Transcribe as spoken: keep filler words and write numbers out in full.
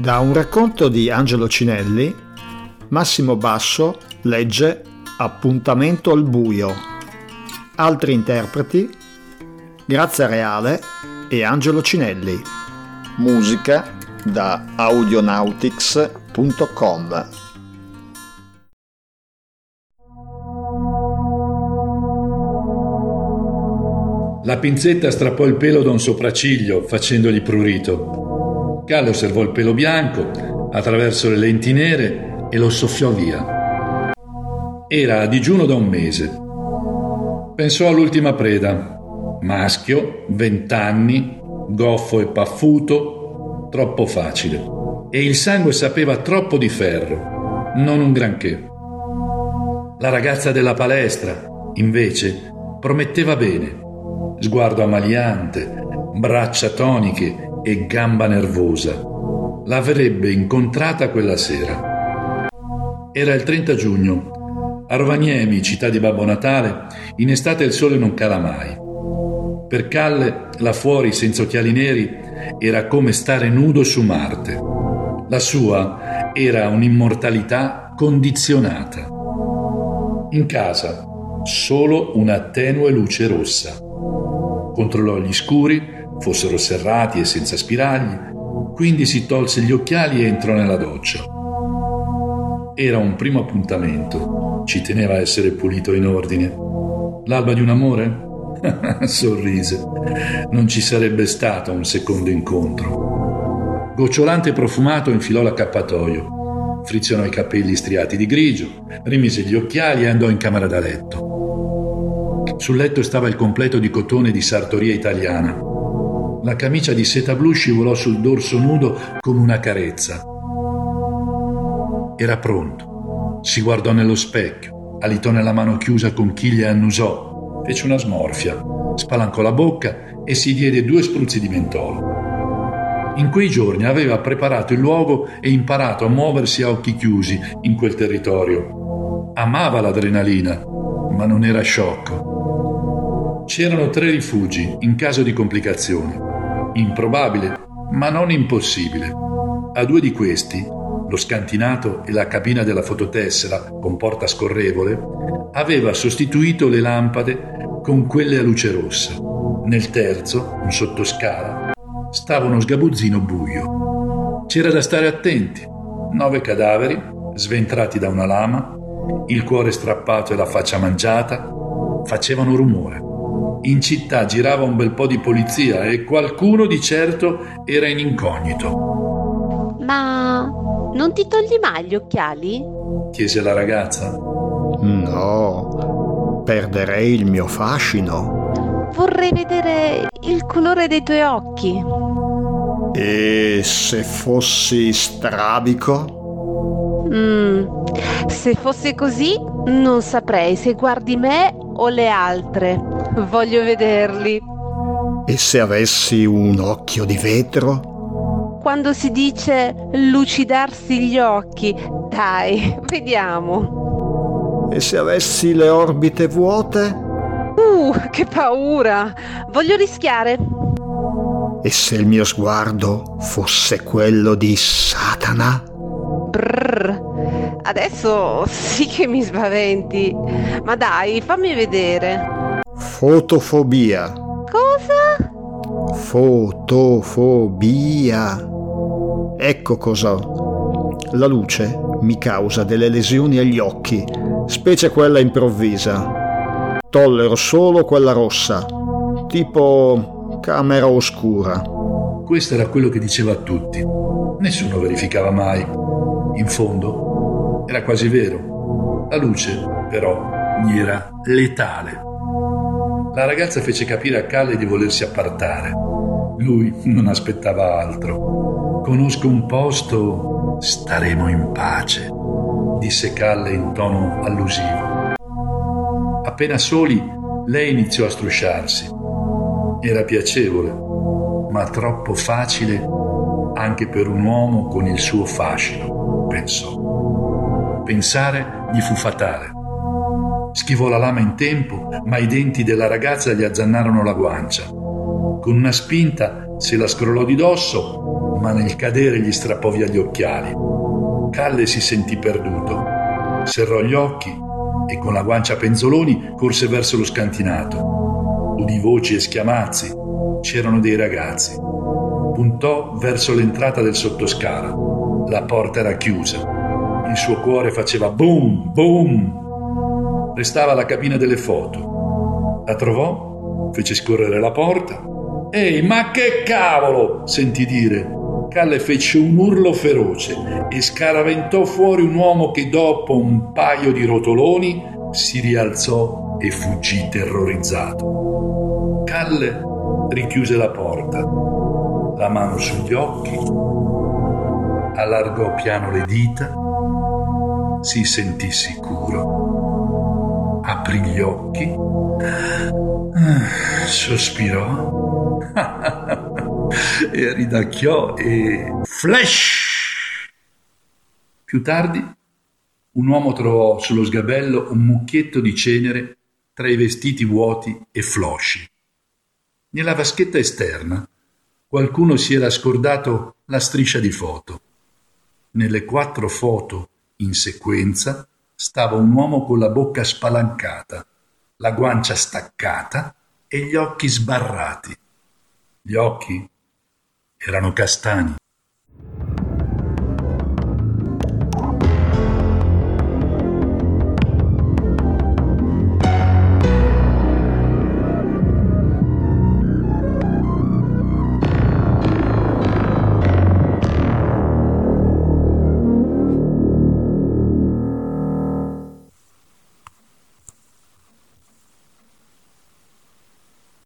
Da un racconto di Angelo Cinelli, Massimo Basso legge Appuntamento al buio. Altri interpreti: Grazia Reale e Angelo Cinelli. Musica da Audionautix punto com. La pinzetta strappò il pelo da un sopracciglio, facendogli prurito. Cal osservò il pelo bianco attraverso le lenti nere e lo soffiò via. Era a digiuno da un mese. Pensò all'ultima preda. Maschio, vent'anni, goffo e paffuto, troppo facile. E il sangue sapeva troppo di ferro, non un granché. La ragazza della palestra, invece, prometteva bene. Sguardo ammaliante, braccia toniche e gamba nervosa. L'avrebbe incontrata quella sera. Era il trenta giugno. A Rovaniemi, città di Babbo Natale, in estate il sole non cala mai. Per Calle, là fuori, senza occhiali neri, era come stare nudo su Marte. La sua era un'immortalità condizionata. In casa, solo una tenue luce rossa. Controllò gli scuri, fossero serrati e senza spiragli, quindi si tolse gli occhiali e entrò nella doccia. Era un primo appuntamento, ci teneva a essere pulito e in ordine. L'alba di un amore? Sorrise. Non ci sarebbe stato un secondo incontro. Gocciolante e profumato infilò l'accappatoio, frizionò i capelli striati di grigio, rimise gli occhiali e andò in camera da letto. Sul letto stava il completo di cotone di sartoria italiana. La camicia di seta blu scivolò sul dorso nudo come una carezza. Era pronto. Si guardò nello specchio, alitò nella mano chiusa conchiglia e annusò. Fece una smorfia, spalancò la bocca e si diede due spruzzi di mentolo. In quei giorni aveva preparato il luogo e imparato a muoversi a occhi chiusi in quel territorio. Amava l'adrenalina, ma non era sciocco. C'erano tre rifugi in caso di complicazioni. Improbabile, ma non impossibile. A due di questi, lo scantinato e la cabina della fototessera con porta scorrevole, aveva sostituito le lampade con quelle a luce rossa. Nel terzo, un sottoscala, stava uno sgabuzzino buio. C'era da stare attenti. Nove cadaveri, sventrati da una lama, il cuore strappato e la faccia mangiata, facevano rumore. In città girava un bel po' di polizia e qualcuno di certo era in incognito. Ma non ti togli mai gli occhiali? Chiese la ragazza. No, perderei il mio fascino. Vorrei vedere il colore dei tuoi occhi. E se fossi strabico? Mm, se fosse così, non saprei se guardi me o le altre. Voglio vederli. E se avessi un occhio di vetro? Quando si dice lucidarsi gli occhi, dai, vediamo. E se avessi le orbite vuote? Uh, che paura! Voglio rischiare. E se il mio sguardo fosse quello di Satana? Brrr. Adesso sì che mi spaventi. Ma dai, fammi vedere. Fotofobia. Cosa? Fotofobia. Ecco cos'è. La luce mi causa delle lesioni agli occhi, specie quella improvvisa. Tollero solo quella rossa, tipo camera oscura. Questo era quello che diceva a tutti. Nessuno verificava mai. In fondo, era quasi vero. La luce, però, gli era letale. La ragazza fece capire a Calle di volersi appartare. Lui non aspettava altro. Conosco un posto, staremo in pace, disse Calle in tono allusivo. Appena soli, lei iniziò a strusciarsi. Era piacevole, ma troppo facile anche per un uomo con il suo fascino, pensò. Pensare gli fu fatale. Schivò la lama in tempo, ma i denti della ragazza gli azzannarono la guancia. Con una spinta se la scrollò di dosso, ma nel cadere gli strappò via gli occhiali. Calle si sentì perduto, serrò gli occhi e con la guancia a penzoloni corse verso lo scantinato. Udì voci e schiamazzi, c'erano dei ragazzi. Puntò verso l'entrata del sottoscala, la porta era chiusa, il suo cuore faceva boom, boom. Restava la cabina delle foto, la trovò, fece scorrere la porta. «Ehi, ma che cavolo!» sentì dire. Calle fece un urlo feroce e scaraventò fuori un uomo che dopo un paio di rotoloni si rialzò e fuggì terrorizzato. Calle richiuse la porta, la mano sugli occhi, allargò piano le dita, si sentì sicuro, aprì gli occhi, sospirò e ridacchiò e flash! Più tardi un uomo trovò sullo sgabello un mucchietto di cenere tra i vestiti vuoti e flosci. Nella vaschetta esterna qualcuno si era scordato la striscia di foto. Nelle quattro foto in sequenza stava un uomo con la bocca spalancata, la guancia staccata e gli occhi sbarrati. Gli occhi erano castani,